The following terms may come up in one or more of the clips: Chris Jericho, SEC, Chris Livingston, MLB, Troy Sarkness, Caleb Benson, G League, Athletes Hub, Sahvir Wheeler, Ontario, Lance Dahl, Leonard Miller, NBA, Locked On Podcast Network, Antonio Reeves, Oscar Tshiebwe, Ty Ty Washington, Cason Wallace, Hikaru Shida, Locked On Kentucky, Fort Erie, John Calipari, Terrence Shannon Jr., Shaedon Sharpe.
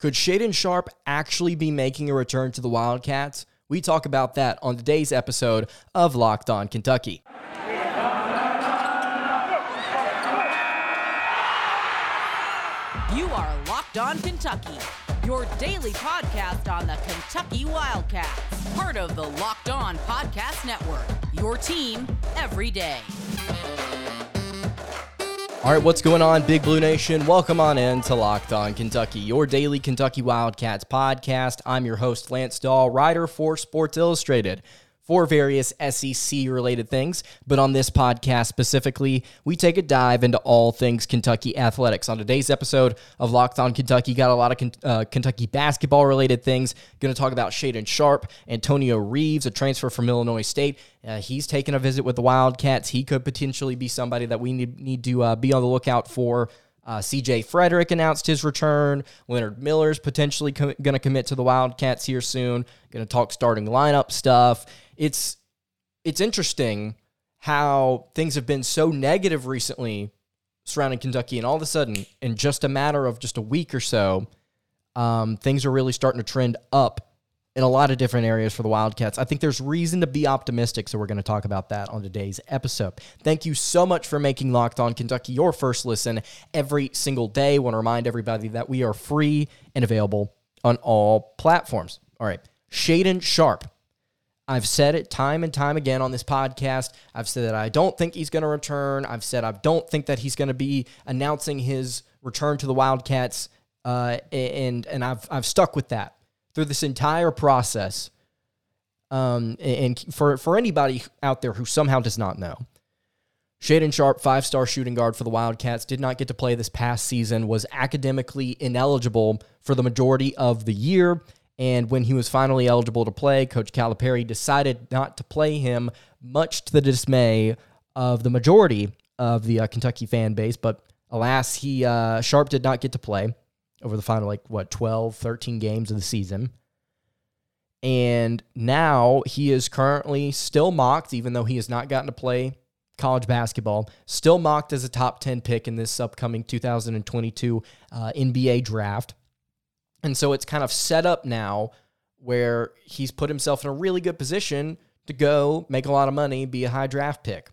Could Shaedon Sharpe actually be making a return to the Wildcats? We talk about that on today's episode of Locked On Kentucky. You are Locked On Kentucky, your daily podcast on the Kentucky Wildcats, part of the Locked On Podcast Network, your team every day. All right, what's going on, Big Blue Nation? Welcome on in to Locked On Kentucky, your daily Kentucky Wildcats podcast. I'm your host, Lance Dahl, writer for Sports Illustrated for various SEC-related things. But on this podcast specifically, we take a dive into all things Kentucky athletics. On today's episode of Locked On Kentucky, got a lot of Kentucky basketball-related things. Going to talk about Shaedon Sharpe, Antonio Reeves, a transfer from Illinois State. He's taken a visit with the Wildcats. He could potentially be somebody that we need to be on the lookout for. CJ Frederick announced his return. Leonard Miller's potentially going to commit to the Wildcats here soon. Going to talk starting lineup stuff. It's interesting how things have been so negative recently surrounding Kentucky, and all of a sudden, in just a matter of just a week or so, things are really starting to trend up in a lot of different areas for the Wildcats. I think there's reason to be optimistic, so we're going to talk about that on today's episode. Thank you so much for making Locked On Kentucky your first listen every single day. I want to remind everybody that we are free and available on all platforms. All right, Shaedon Sharpe. I've said it time and time again on this podcast. I've said that I don't think he's going to return. I've said I don't think that he's going to be announcing his return to the Wildcats, and I've stuck with that through this entire process. And for anybody out there who somehow does not know, Shaedon Sharpe, five-star shooting guard for the Wildcats, did not get to play this past season, was academically ineligible for the majority of the year. And when he was finally eligible to play, Coach Calipari decided not to play him, much to the dismay of the majority of the Kentucky fan base. But alas, Sharpe did not get to play over the final, 12, 13 games of the season. And now he is currently still mocked, even though he has not gotten to play college basketball, still mocked as a top 10 pick in this upcoming 2022 NBA draft. And so it's kind of set up now where he's put himself in a really good position to go make a lot of money, be a high draft pick.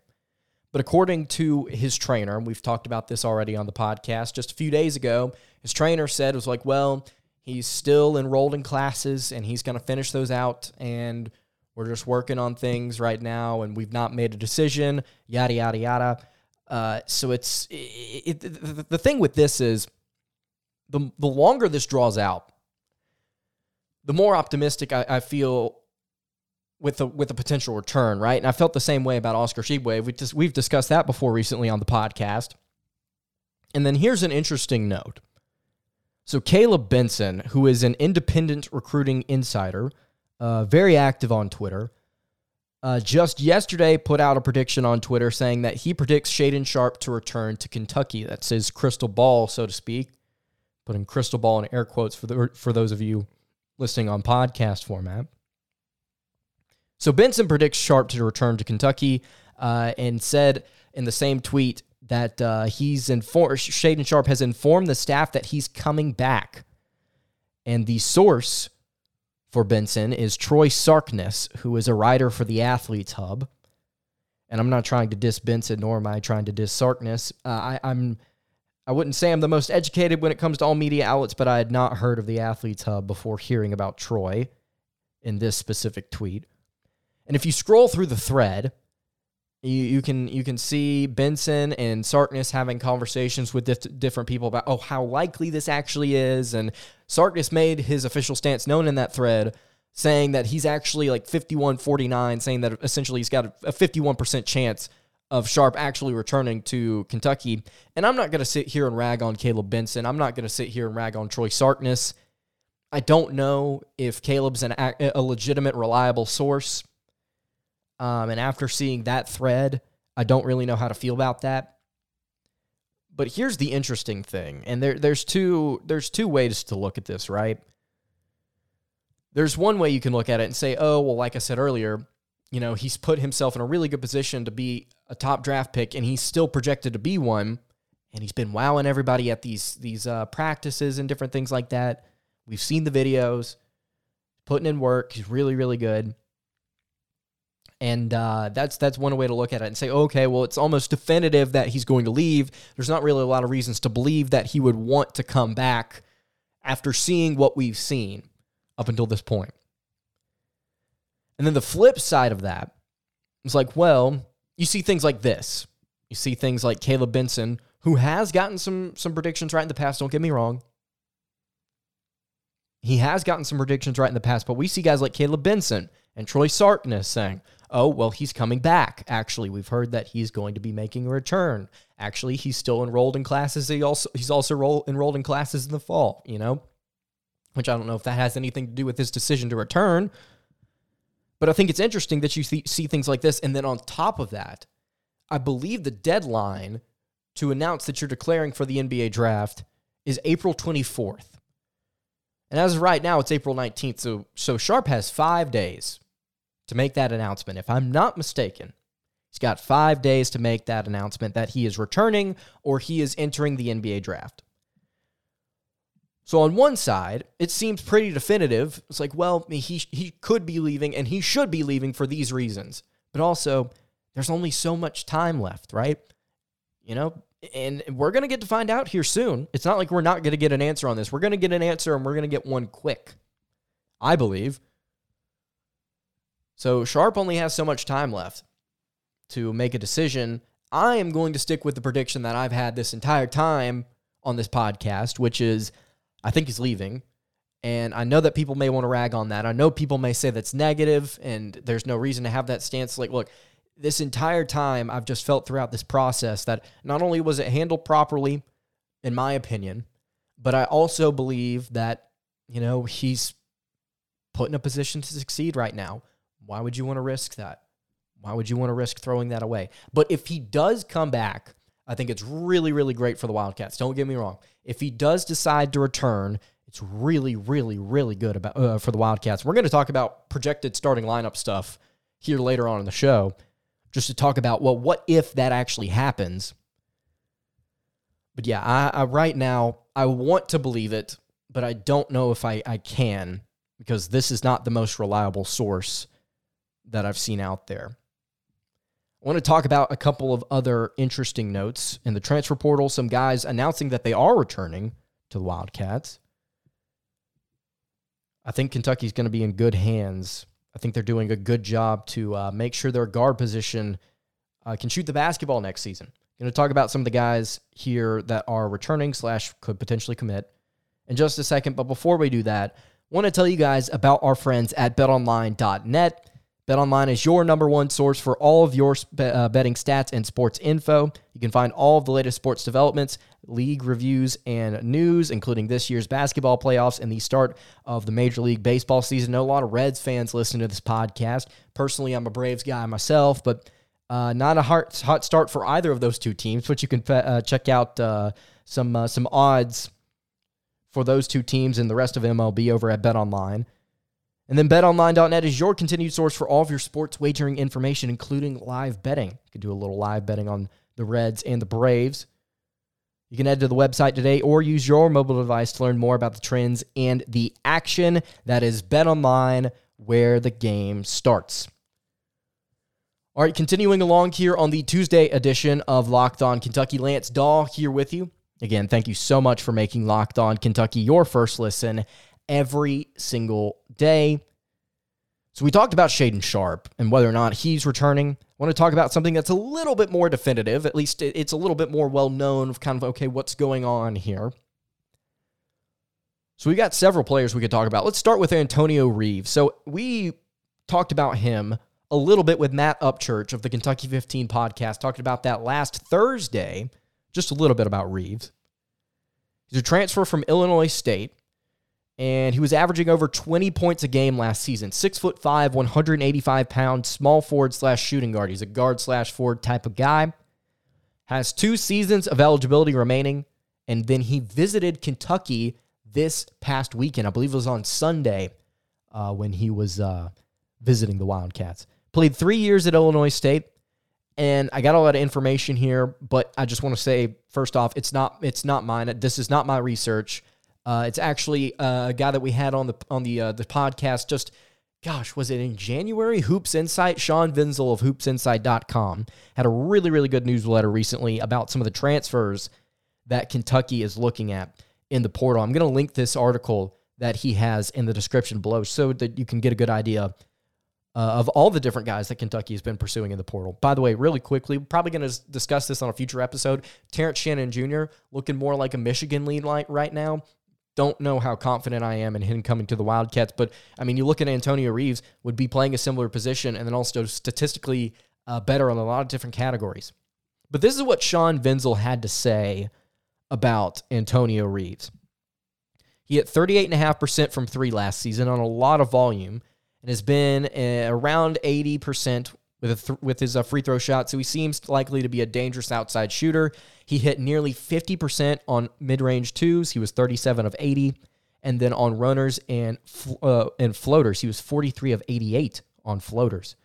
But according to his trainer, and we've talked about this already on the podcast just a few days ago, his trainer said, it was like, well, he's still enrolled in classes and he's going to finish those out and we're just working on things right now and we've not made a decision, yada, yada, yada. So the thing with this is, the longer this draws out, the more optimistic I feel with the potential return, right? And I felt the same way about Oscar Tshiebwe. We've discussed that before recently on the podcast. And then here's an interesting note. So Caleb Benson, who is an independent recruiting insider, very active on Twitter, just yesterday put out a prediction on Twitter saying that he predicts Shaedon Sharpe to return to Kentucky. That's his crystal ball, so to speak. Putting crystal ball in air quotes for those of you listening on podcast format. So Benson predicts Sharpe to return to Kentucky and said in the same tweet that Shaedon Sharpe has informed the staff that he's coming back. And the source for Benson is Troy Sarkness, who is a writer for the Athletes Hub. And I'm not trying to diss Benson, nor am I trying to diss Sarkness. I wouldn't say I'm the most educated when it comes to all media outlets, but I had not heard of the Athletes Hub before hearing about Troy in this specific tweet. And if you scroll through the thread, you can see Benson and Sarkness having conversations with different people about, how likely this actually is. And Sarkness made his official stance known in that thread, saying that he's actually 51-49, saying that essentially he's got a 51% chance of Sharpe actually returning to Kentucky. And I'm not going to sit here and rag on Caleb Benson. I'm not going to sit here and rag on Troy Sarkness. I don't know if Caleb's a legitimate, reliable source. And after seeing that thread, I don't really know how to feel about that. But here's the interesting thing, and there's two ways to look at this, right? There's one way you can look at it and say, like I said earlier, he's put himself in a really good position to be a top draft pick, and he's still projected to be one, and he's been wowing everybody at these practices and different things like that, We've seen the videos. Putting in work. He's really, really good. And that's one way to look at it and say, okay, well, it's almost definitive that he's going to leave. There's not really a lot of reasons to believe that he would want to come back after seeing what we've seen up until this point. And then the flip side of that is like, well, you see things like this. You see things like Caleb Benson, who has gotten some predictions right in the past. Don't get me wrong. He has gotten some predictions right in the past, but we see guys like Caleb Benson and Troy Sarkness saying, oh, well, he's coming back. Actually, we've heard that he's going to be making a return. Actually, he's still enrolled in classes. He's also enrolled in classes in the fall, you know, which I don't know if that has anything to do with his decision to return. But I think it's interesting that you see things like this. And then on top of that, I believe the deadline to announce that you're declaring for the NBA draft is April 24th. And as of right now, it's April 19th. So Sharpe has 5 days to make that announcement. If I'm not mistaken, he's got 5 days to make that announcement that he is returning or he is entering the NBA draft. So on one side, it seems pretty definitive. It's like, well, he could be leaving and he should be leaving for these reasons. But also, there's only so much time left, right? You know, and we're going to get to find out here soon. It's not like we're not going to get an answer on this. We're going to get an answer and we're going to get one quick, I believe. So Sharpe only has so much time left to make a decision. I am going to stick with the prediction that I've had this entire time on this podcast, which is I think he's leaving. And I know that people may want to rag on that. I know people may say that's negative and there's no reason to have that stance. Like, look, this entire time I've just felt throughout this process that not only was it handled properly, in my opinion, but I also believe that, you know, he's put in a position to succeed right now. Why would you want to risk that? Why would you want to risk throwing that away? But if he does come back, I think it's really, really great for the Wildcats. Don't get me wrong. If he does decide to return, it's really, really, really good about for the Wildcats. We're going to talk about projected starting lineup stuff here later on in the show, just to talk about, well, what if that actually happens? But yeah, I right now, I want to believe it, but I don't know if I can, because this is not the most reliable source that I've seen out there. I want to talk about a couple of other interesting notes in the transfer portal, some guys announcing that they are returning to the Wildcats. I think Kentucky's going to be in good hands. I think they're doing a good job to make sure their guard position can shoot the basketball next season. I'm going to talk about some of the guys here that are returning / could potentially commit in just a second. But before we do that, I want to tell you guys about our friends at betonline.net. BetOnline is your number one source for all of your betting stats and sports info. You can find all of the latest sports developments, league reviews, and news, including this year's basketball playoffs and the start of the Major League Baseball season. I know a lot of Reds fans listen to this podcast. Personally, I'm a Braves guy myself, but not a hot start for either of those two teams, but you can check out some odds for those two teams and the rest of MLB over at BetOnline. And then betonline.net is your continued source for all of your sports wagering information, including live betting. You can do a little live betting on the Reds and the Braves. You can head to the website today or use your mobile device to learn more about the trends and the action. That is BetOnline, where the game starts. All right, continuing along here on the Tuesday edition of Locked On Kentucky, Lance Dahl here with you. Again, thank you so much for making Locked On Kentucky your first listen every single day. So we talked about Shaedon Sharpe and whether or not he's returning. I want to talk about something that's a little bit more definitive. At least it's a little bit more well-known of kind of, okay, what's going on here? So we've got several players we could talk about. Let's start with Antonio Reeves. So we talked about him a little bit with Matt Upchurch of the Kentucky 15 podcast, talked about that last Thursday, just a little bit about Reeves. He's a transfer from Illinois State, and he was averaging over 20 points a game last season. 6'5", 185-pound, small forward / shooting guard. He's a guard / forward type of guy. Has 2 seasons of eligibility remaining, and then he visited Kentucky this past weekend. I believe it was on Sunday when he was visiting the Wildcats. Played 3 years at Illinois State, and I got a lot of information here, but I just want to say, first off, it's not mine. This is not my research. It's actually a guy that we had on the podcast just, gosh, was it in January? Hoops Insight, Sean Vinzel of hoopsinsight.com had a really, really good newsletter recently about some of the transfers that Kentucky is looking at in the portal. I'm going to link this article that he has in the description below so that you can get a good idea of all the different guys that Kentucky has been pursuing in the portal. By the way, really quickly, we're probably going to discuss this on a future episode. Terrence Shannon Jr. looking more like a Michigan lead light right now. Don't know how confident I am in him coming to the Wildcats, but, I mean, you look at Antonio Reeves, would be playing a similar position and then also statistically better on a lot of different categories. But this is what Sean Vinzel had to say about Antonio Reeves. He hit 38.5% from three last season on a lot of volume, and has been around 80% with his free throw shot, so he seems likely to be a dangerous outside shooter. He hit nearly 50% on mid-range twos. He was 37 of 80, and then on runners and floaters, he was 43 of 88 on floaters.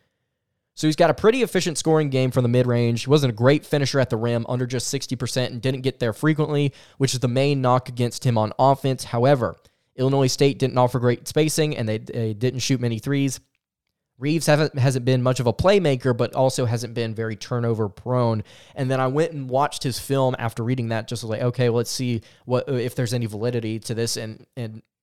So he's got a pretty efficient scoring game from the mid-range. He wasn't a great finisher at the rim, under just 60%, and didn't get there frequently, which is the main knock against him on offense. However, Illinois State didn't offer great spacing, and they didn't shoot many threes. Reeves hasn't been much of a playmaker, but also hasn't been very turnover-prone. And then I went and watched his film after reading that, just like, okay, well, let's see what if there's any validity to this. And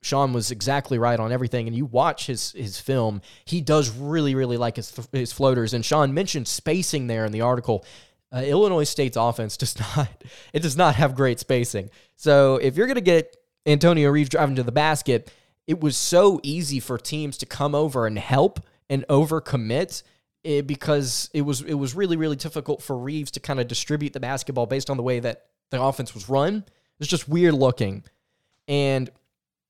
Sean was exactly right on everything. And you watch his film, he does really, really like his floaters. And Sean mentioned spacing there in the article. Illinois State's offense does not have great spacing. So if you're going to get Antonio Reeves driving to the basket, it was so easy for teams to come over and help and overcommit because it was really, really difficult for Reeves to kind of distribute the basketball based on the way that the offense was run. It was just weird looking. And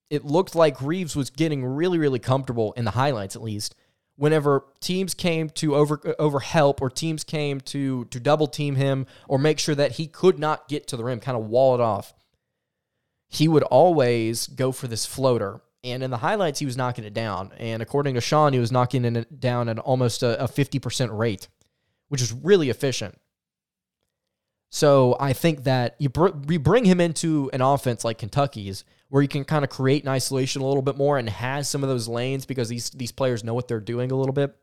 it looked like Reeves was getting really, really comfortable in the highlights, at least, whenever teams came to overhelp or teams came to double-team him or make sure that he could not get to the rim, kind of wall it off. He would always go for this floater. And in the highlights, he was knocking it down. And according to Sean, he was knocking it down at almost a 50% rate, which is really efficient. So I think that you bring him into an offense like Kentucky's, where you can kind of create an isolation a little bit more and has some of those lanes because these players know what they're doing a little bit.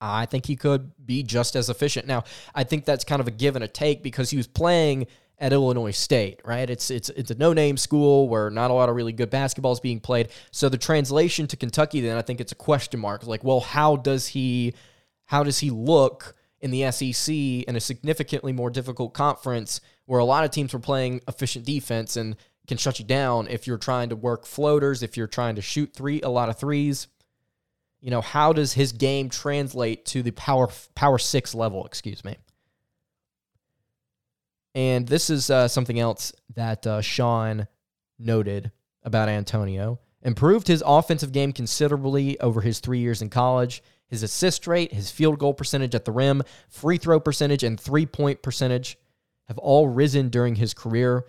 I think he could be just as efficient. Now, I think that's kind of a give and a take because he was playing at Illinois State, right? It's a no-name school where not a lot of really good basketball is being played. So the translation to Kentucky, then I think it's a question mark. Like, well, how does he look in the SEC in a significantly more difficult conference where a lot of teams were playing efficient defense and can shut you down if you're trying to work floaters, if you're trying to shoot a lot of threes. You know, how does his game translate to the power six level? Excuse me. And this is something else that Sean noted about Antonio. Improved his offensive game considerably over his 3 years in college. His assist rate, his field goal percentage at the rim, free throw percentage, and three-point percentage have all risen during his career.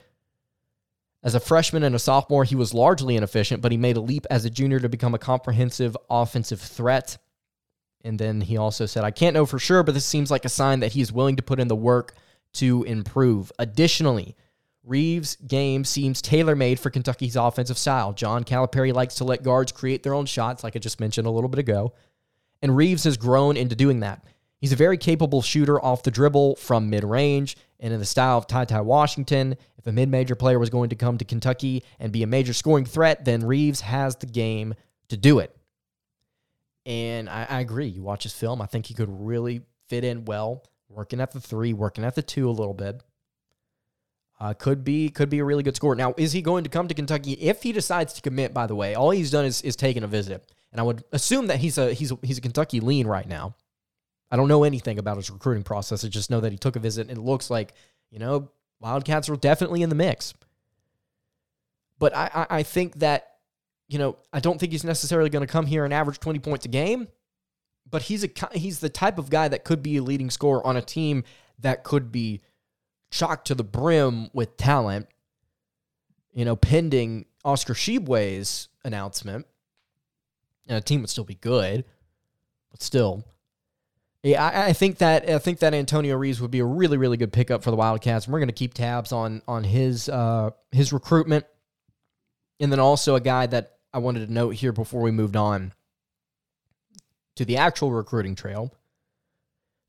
As a freshman and a sophomore, he was largely inefficient, but he made a leap as a junior to become a comprehensive offensive threat. And then he also said, I can't know for sure, but this seems like a sign that he is willing to put in the work to improve. Additionally, Reeves' game seems tailor-made for Kentucky's offensive style. John Calipari likes to let guards create their own shots, like I just mentioned a little bit ago, and Reeves has grown into doing that. He's a very capable shooter off the dribble from mid-range, and in the style of Ty Ty Washington, if a mid-major player was going to come to Kentucky and be a major scoring threat, then Reeves has the game to do it. And I agree. You watch his film, I think he could really fit in well working at the three, working at the two a little bit. Could be a really good scorer. Now, is he going to come to Kentucky if he decides to commit, by the way? All he's done is taken a visit. And I would assume that he's a Kentucky lean right now. I don't know anything about his recruiting process. I just know that he took a visit, and it looks like, you know, Wildcats are definitely in the mix. But I think that, you know, I don't think he's necessarily going to come here and average 20 points a game. But he's the type of guy that could be a leading scorer on a team that could be chocked to the brim with talent, you know, pending Oscar Tshiebwe's announcement. And a team would still be good, but still. Yeah, I think that Antonio Reeves would be a really, really good pickup for the Wildcats, and we're going to keep tabs on his recruitment. And then also a guy that I wanted to note here before we moved on to the actual recruiting trail,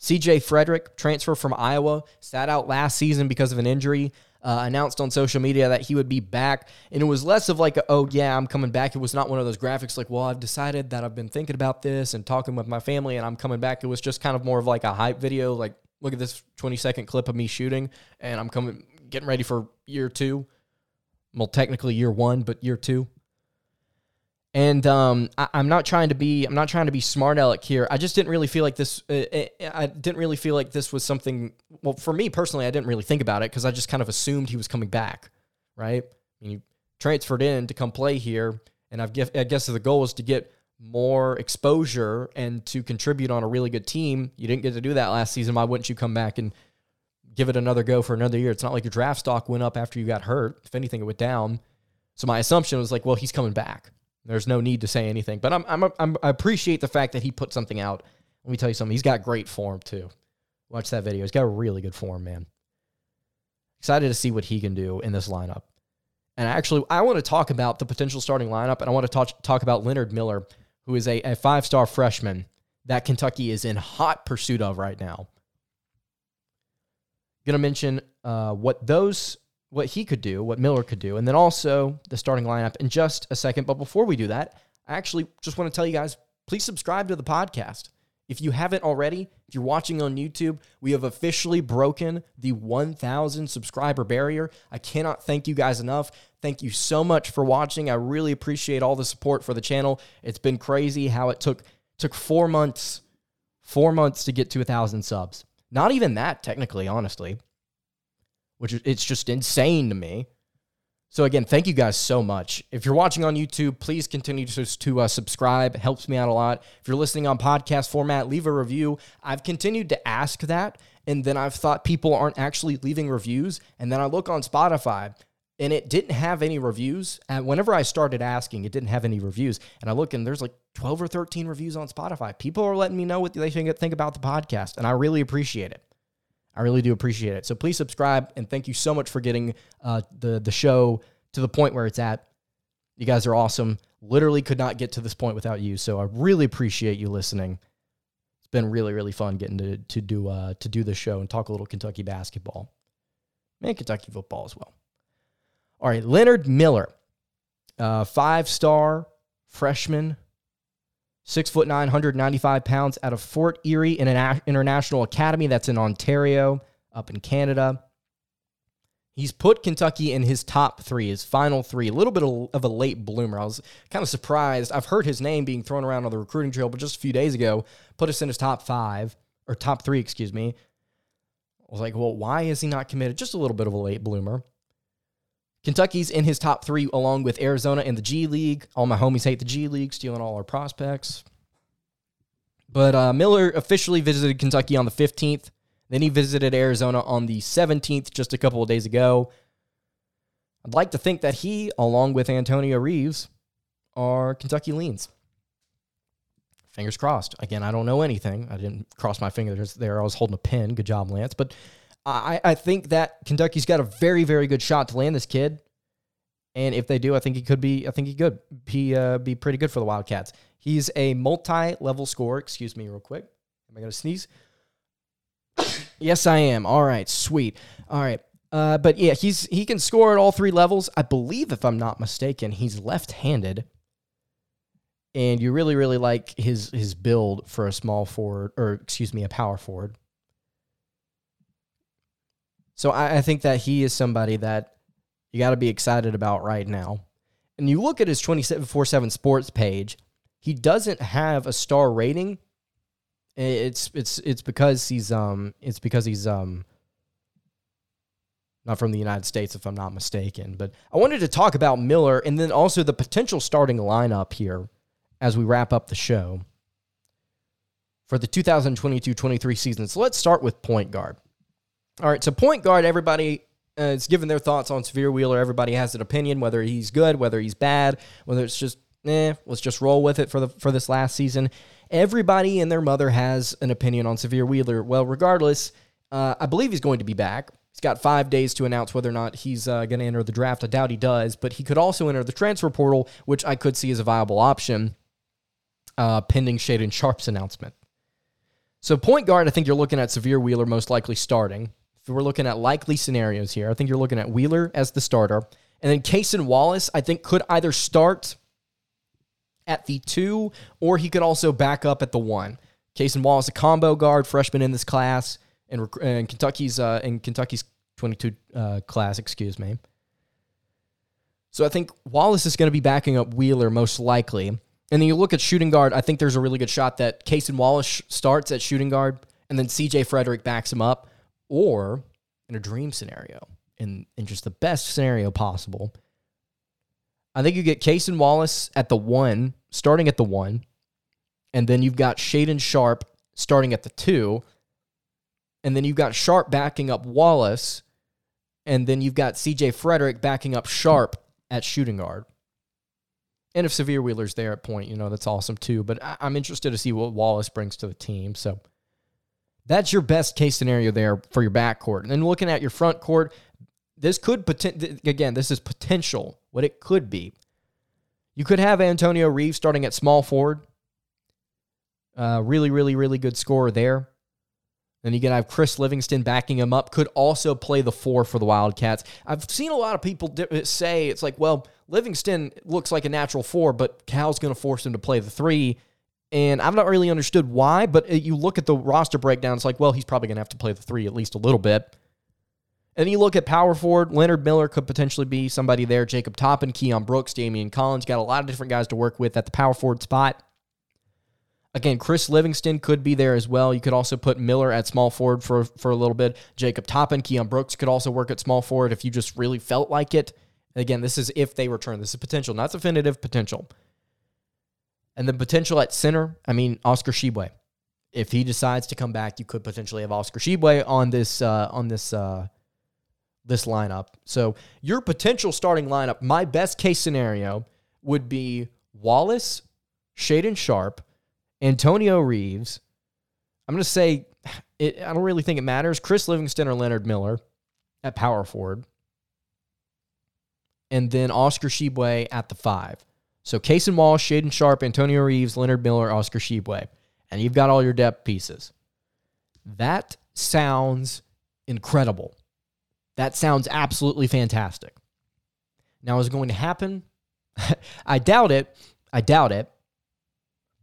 CJ Frederick, transfer from Iowa, sat out last season because of an injury, announced on social media that he would be back. And it was less of like, oh, yeah, I'm coming back. It was not one of those graphics like, well, I've decided that I've been thinking about this and talking with my family and I'm coming back. It was just kind of more of like a hype video, like, look at this 20-second clip of me shooting and I'm coming, getting ready for year two. Well, technically year one, but year two. And I'm not trying to be smart aleck here. I just didn't really feel like this. Well, for me personally, I didn't really think about it because I just kind of assumed he was coming back, right? And you transferred in to come play here, and I guess the goal is to get more exposure and to contribute on a really good team. You didn't get to do that last season. Why wouldn't you come back and give it another go for another year? It's not like your draft stock went up after you got hurt. If anything, it went down. So my assumption was like, well, he's coming back. There's no need to say anything, but I appreciate the fact that he put something out. Let me tell you something. He's got great form too. Watch that video. He's got a really good form, man. Excited to see what he can do in this lineup. And actually, I want to talk about the potential starting lineup, and I want to talk about Leonard Miller, who is a five-star freshman that Kentucky is in hot pursuit of right now. Going to mention what he could do, what Miller could do, and then also the starting lineup in just a second. But before we do that, I actually just want to tell you guys, please subscribe to the podcast. If you haven't already, if you're watching on YouTube, we have officially broken the 1,000 subscriber barrier. I cannot thank you guys enough. Thank you so much for watching. I really appreciate all the support for the channel. It's been crazy how it took 4 months to get to 1,000 subs. Not even that, technically, honestly, which it's just insane to me. So again, thank you guys so much. If you're watching on YouTube, please continue to subscribe. It helps me out a lot. If you're listening on podcast format, leave a review. I've continued to ask that, and then I've thought people aren't actually leaving reviews, and then I look on Spotify, and it didn't have any reviews. And whenever I started asking, it didn't have any reviews, and I look, and there's like 12 or 13 reviews on Spotify. People are letting me know what they think about the podcast, and I really appreciate it. I really do appreciate it. So please subscribe, and thank you so much for getting the show to the point where it's at. You guys are awesome. Literally could not get to this point without you, so I really appreciate you listening. It's been really, really fun getting to do the show and talk a little Kentucky basketball and Kentucky football as well. All right, Leonard Miller, five-star freshman, 6 foot 9, 195 pounds, out of Fort Erie International Academy. That's in Ontario, up in Canada. He's put Kentucky in his top three, his final three. A little bit of a late bloomer. I was kind of surprised. I've heard his name being thrown around on the recruiting trail, but just a few days ago, put us in his top three. I was like, well, why is he not committed? Just a little bit of a late bloomer. Kentucky's in his top three, along with Arizona and the G League. All my homies hate the G League, stealing all our prospects. But Miller officially visited Kentucky on the 15th. Then he visited Arizona on the 17th, just a couple of days ago. I'd like to think that he, along with Antonio Reeves, are Kentucky leans. Fingers crossed. Again, I don't know anything. I didn't cross my fingers there. I was holding a pen. Good job, Lance. But I think that Kentucky's got a very, very good shot to land this kid, and if they do, I think he could be pretty good for the Wildcats. He's a multi-level scorer. Excuse me real quick. Am I going to sneeze? Yes, I am. All right, sweet. All right. But yeah, he can score at all three levels. I believe, if I'm not mistaken, he's left-handed, and you really, really like his build for a small forward, or excuse me, a power forward. So I think that he is somebody that you got to be excited about right now. And you look at his 24/7 Sports page, he doesn't have a star rating. It's because he's not from the United States, if I'm not mistaken. But I wanted to talk about Miller and then also the potential starting lineup here as we wrap up the show for the 2022-23 season. So let's start with point guard. All right, so point guard, everybody is giving their thoughts on Sahvir Wheeler. Everybody has an opinion, whether he's good, whether he's bad, whether it's just, let's just roll with it for this last season. Everybody and their mother has an opinion on Sahvir Wheeler. Well, regardless, I believe he's going to be back. He's got 5 days to announce whether or not he's going to enter the draft. I doubt he does, but he could also enter the transfer portal, which I could see as a viable option, pending Shaedon Sharpe's announcement. So point guard, I think you're looking at Sahvir Wheeler most likely starting. If we're looking at likely scenarios here, I think you're looking at Wheeler as the starter. And then Cason Wallace, I think, could either start at the 2, or he could also back up at the 1. Cason Wallace, a combo guard, freshman in this class, and Kentucky's 22 class, excuse me. So I think Wallace is going to be backing up Wheeler most likely. And then you look at shooting guard, I think there's a really good shot that Cason Wallace starts at shooting guard, and then CJ Frederick backs him up, or in a dream scenario, in just the best scenario possible, I think you get Cason Wallace at the 1, starting at the 1, and then you've got Shaedon Sharpe starting at the 2, and then you've got Sharpe backing up Wallace, and then you've got CJ Frederick backing up Sharpe at shooting guard. And if Sahvir Wheeler's there at point, that's awesome too. But I'm interested to see what Wallace brings to the team. So that's your best case scenario there for your backcourt. And then looking at your front court, this is potential, what it could be. You could have Antonio Reeves starting at small forward. Really, really, really good scorer there. Then you can have Chris Livingston backing him up, could also play the 4 for the Wildcats. I've seen a lot of people say, it's like, well, Livingston looks like a natural 4, but Cal's going to force him to play the 3. And I've not really understood why, but you look at the roster breakdown, it's like, well, he's probably going to have to play the 3 at least a little bit. And you look at power forward, Leonard Miller could potentially be somebody there. Jacob Toppin, Keon Brooks, Damian Collins, got a lot of different guys to work with at the power forward spot. Again, Chris Livingston could be there as well. You could also put Miller at small forward for a little bit. Jacob Toppin, Keon Brooks could also work at small forward if you just really felt like it. And again, this is if they return. This is potential, not definitive, potential. And then potential at center, Oscar Tshiebwe. If he decides to come back, you could potentially have Oscar Tshiebwe on this lineup. So your potential starting lineup, my best case scenario, would be Wallace, Shaedon Sharpe, Antonio Reeves. I'm going to say, I don't really think it matters, Chris Livingston or Leonard Miller at power forward. And then Oscar Tshiebwe at the 5. So Cason Wallace, Shaedon Sharpe, Antonio Reeves, Leonard Miller, Oscar Tshiebwe. And you've got all your depth pieces. That sounds incredible. That sounds absolutely fantastic. Now, is it going to happen? I doubt it.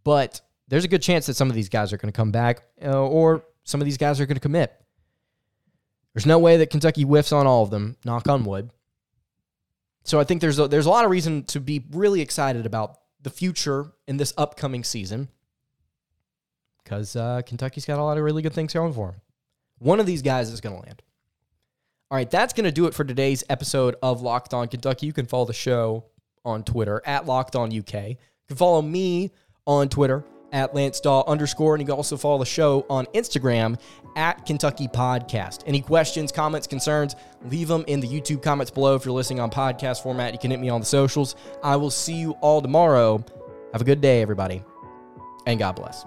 But there's a good chance that some of these guys are going to come back or some of these guys are going to commit. There's no way that Kentucky whiffs on all of them, knock on wood. So I think there's a lot of reason to be really excited about the future in this upcoming season because Kentucky's got a lot of really good things going for them. One of these guys is going to land. All right, that's going to do it for today's episode of Locked On Kentucky. You can follow the show on Twitter at Locked On UK. You can follow me on Twitter at Lance Dahl _, and you can also follow the show on Instagram at Kentucky Podcast. Any questions, comments, concerns, leave them in the YouTube comments below. If you're listening on podcast format, you can hit me on the socials. I will see you all tomorrow. Have a good day, everybody, and God bless.